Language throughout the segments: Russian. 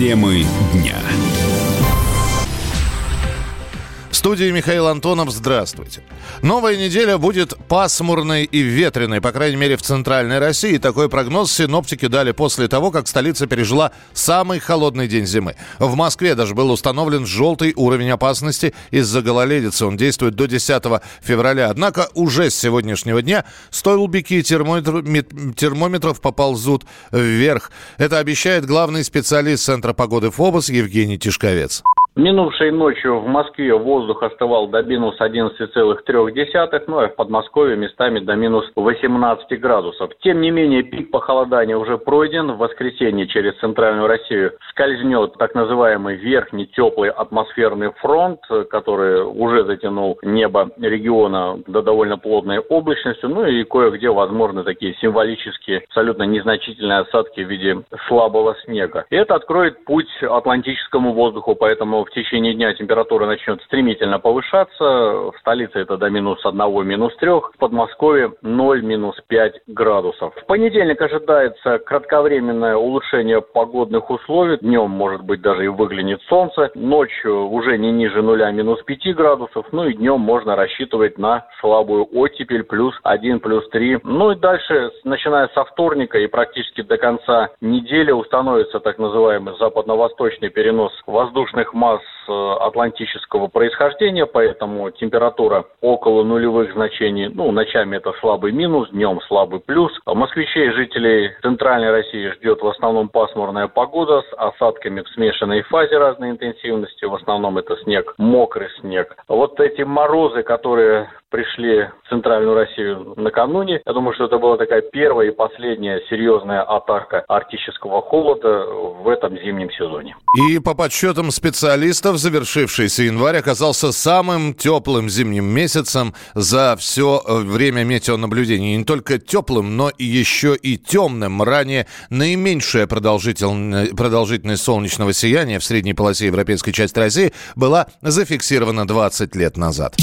Темы дня. В студии Михаил Антонов. Здравствуйте. Новая неделя будет пасмурной и ветреной, по крайней мере, в Центральной России. Такой прогноз синоптики дали после того, как столица пережила самый холодный день зимы. В Москве даже был установлен желтый уровень опасности из-за гололедицы. Он действует до 10 февраля. Однако уже с сегодняшнего дня столбики термометров поползут вверх. Это обещает главный специалист Центра погоды ФОБОС Евгений Тишковец. Минувшей ночью в Москве воздух остывал до минус 11,3, ну а в Подмосковье местами до минус 18 градусов. Тем не менее, пик похолодания уже пройден. В воскресенье через Центральную Россию скользнет так называемый верхний теплый атмосферный фронт, который уже затянул небо региона до довольно плотной облачностью. Ну и кое-где возможны такие символические, абсолютно незначительные осадки в виде слабого снега. И это откроет путь атлантическому воздуху, поэтому в течение дня температура начнет стремительно повышаться. В столице это до минус 1, минус 3. В Подмосковье 0, минус 5 градусов. В понедельник ожидается кратковременное улучшение погодных условий. Днем, может быть, даже и выглянет солнце. Ночью уже не ниже 0, минус 5 градусов. Ну и днем можно рассчитывать на слабую оттепель, плюс 1, плюс 3. Ну и дальше, начиная со вторника и практически до конца недели, установится так называемый западно-восточный перенос воздушных масс атлантического происхождения, поэтому температура около нулевых значений. Ну, ночами это слабый минус, днем слабый плюс. Москвичей и жителей Центральной России ждет в основном пасмурная погода с осадками в смешанной фазе разной интенсивности. В основном это снег, мокрый снег. Вот эти морозы, которые пришли в Центральную Россию накануне, я думаю, что это была такая первая и последняя серьезная атака арктического холода в этом зимнем сезоне. И по подсчетам специалистов, завершившийся январь оказался самым теплым зимним месяцем за все время метеонаблюдений. Не только теплым, но и еще и темным. Ранее наименьшая продолжительность солнечного сияния в средней полосе европейской части России была зафиксирована 20 лет назад.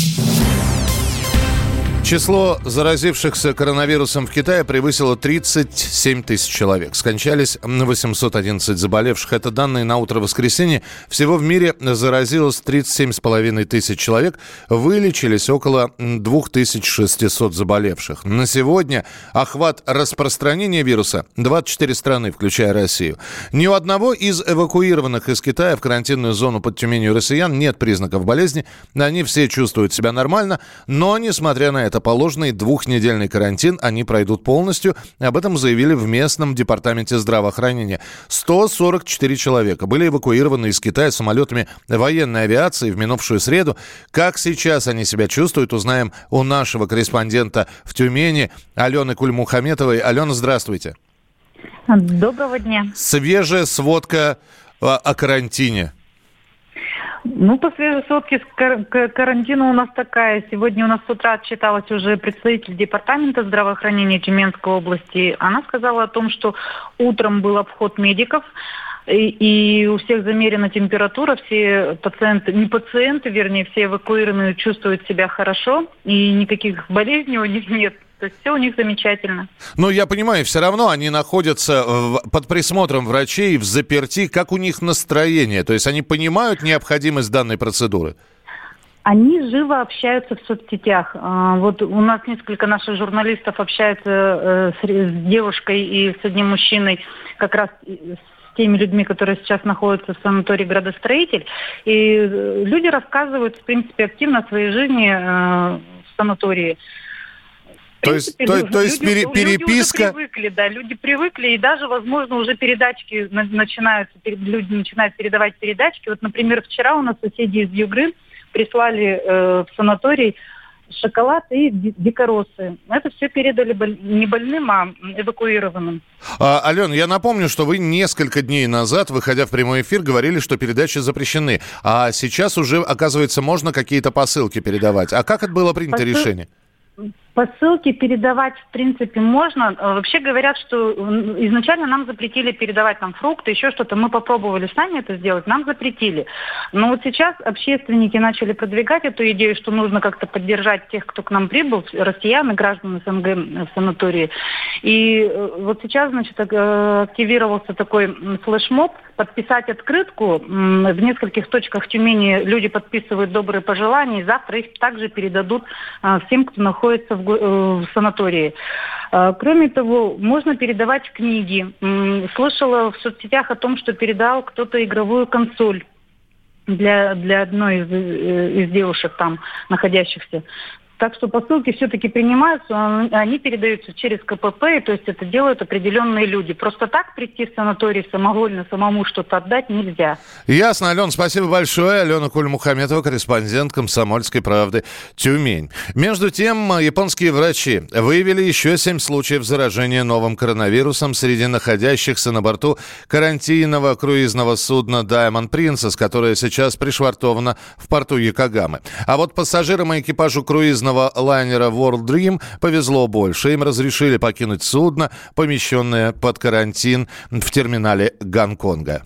Число заразившихся коронавирусом в Китае превысило 37 тысяч человек. Скончались 811 заболевших. Это данные на утро воскресенья. Всего в мире заразилось 37,5 тысяч человек. Вылечились около 2600 заболевших. На сегодня охват распространения вируса 24 страны, включая Россию. Ни у одного из эвакуированных из Китая в карантинную зону под Тюменью россиян нет признаков болезни. Они все чувствуют себя нормально, но, несмотря на это, положенный двухнедельный карантин они пройдут полностью. Об этом заявили в местном департаменте здравоохранения. 144 человека были эвакуированы из Китая самолетами военной авиации в минувшую среду. Как сейчас они себя чувствуют, узнаем у нашего корреспондента в Тюмени Алены Кульмухаметовой. Алена, здравствуйте. Доброго дня. Свежая сводка о карантине. Ну, по свежей сотке карантина у нас такая. Сегодня у нас с утра отчиталась уже представитель департамента здравоохранения Тюменской области. Она сказала о том, что утром был обход медиков, и у всех замерена температура, все пациенты, все эвакуированные чувствуют себя хорошо, и никаких болезней у них нет. То есть все у них замечательно. Ну, я понимаю, все равно они находятся под присмотром врачей, взаперти. Как у них настроение? То есть они понимают необходимость данной процедуры? Они живо общаются в соцсетях. Вот у нас несколько наших журналистов общаются с девушкой и с одним мужчиной, как раз с теми людьми, которые сейчас находятся в санатории «Градостроитель». И люди рассказывают, в принципе, активно о своей жизни в санатории. То есть переписка... Люди уже привыкли, да, люди привыкли, и даже, возможно, уже передачки начинаются, люди начинают передавать передачки. Вот, например, вчера у нас соседи из Югры прислали в санаторий шоколад и дикоросы. Это все передали не больным, а эвакуированным. Алена, я напомню, что вы несколько дней назад, выходя в прямой эфир, говорили, что передачи запрещены. А сейчас уже, оказывается, можно какие-то посылки передавать. А как это было принято решение? Посылки передавать, в принципе, можно. Вообще говорят, что изначально нам запретили передавать там фрукты, еще что-то. Мы попробовали сами это сделать, нам запретили. Но вот сейчас общественники начали продвигать эту идею, что нужно как-то поддержать тех, кто к нам прибыл, россиян и граждан СНГ в санатории. И вот сейчас, значит, активировался такой флешмоб, подписать открытку. В нескольких точках в Тюмени люди подписывают добрые пожелания, и завтра их также передадут всем, кто находится в санатории. Кроме того, можно передавать книги. Слышала в соцсетях о том, что передал кто-то игровую консоль для одной из девушек там находящихся. Так что посылки все-таки принимаются, они передаются через КПП, то есть это делают определенные люди. Просто так прийти в санаторий самовольно, самому что-то отдать нельзя. Ясно, Алена, спасибо большое. Алена Кульмухаметова, корреспондент «Комсомольской правды», Тюмень. Между тем, японские врачи выявили еще 7 случаев заражения новым коронавирусом среди находящихся на борту карантинного круизного судна Diamond Princess, которое сейчас пришвартовано в порту Йокогамы. А вот пассажирам и экипажу круизного лайнера World Dream повезло больше. Им разрешили покинуть судно, помещенное под карантин в терминале Гонконга.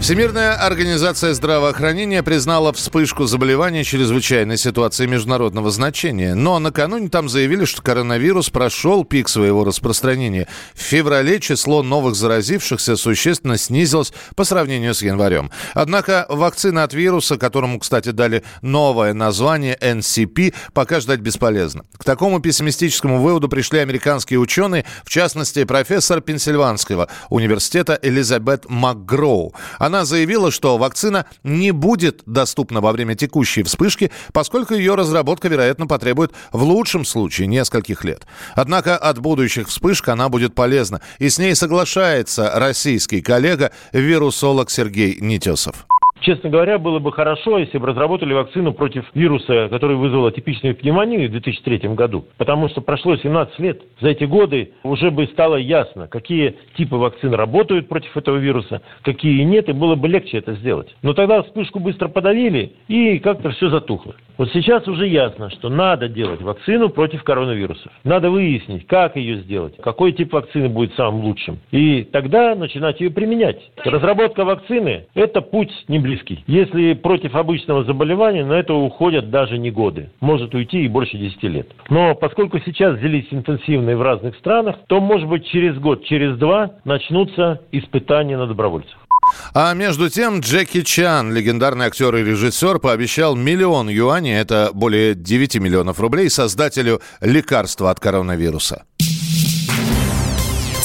Всемирная организация здравоохранения признала вспышку заболевания чрезвычайной ситуации международного значения. Но накануне там заявили, что коронавирус прошел пик своего распространения. В феврале число новых заразившихся существенно снизилось по сравнению с январем. Однако вакцина от вируса, которому, кстати, дали новое название NCP, пока ждать бесполезно. К такому пессимистическому выводу пришли американские ученые, в частности, профессор Пенсильванского университета Элизабет Макгроу. Она заявила, что вакцина не будет доступна во время текущей вспышки, поскольку ее разработка, вероятно, потребует в лучшем случае нескольких лет. Однако от будущих вспышек она будет полезна. И с ней соглашается российский коллега, вирусолог Сергей Нетесов. Честно говоря, было бы хорошо, если бы разработали вакцину против вируса, который вызвал атипичную пневмонию в 2003 году. Потому что прошло 17 лет. За эти годы уже бы стало ясно, какие типы вакцин работают против этого вируса, какие нет, и было бы легче это сделать. Но тогда вспышку быстро подавили, и как-то все затухло. Вот сейчас уже ясно, что надо делать вакцину против коронавирусов. Надо выяснить, как ее сделать, какой тип вакцины будет самым лучшим. И тогда начинать ее применять. Разработка вакцины – это путь не близкий. Если против обычного заболевания, на это уходят даже не годы. Может уйти и больше 10 лет. Но поскольку сейчас взялись интенсивные в разных странах, то, может быть, через год, через два начнутся испытания на добровольцев. А между тем, Джеки Чан, легендарный актер и режиссер, пообещал 1 000 000 юаней, это более 9 миллионов рублей, создателю лекарства от коронавируса.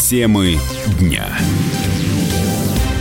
Темы дня.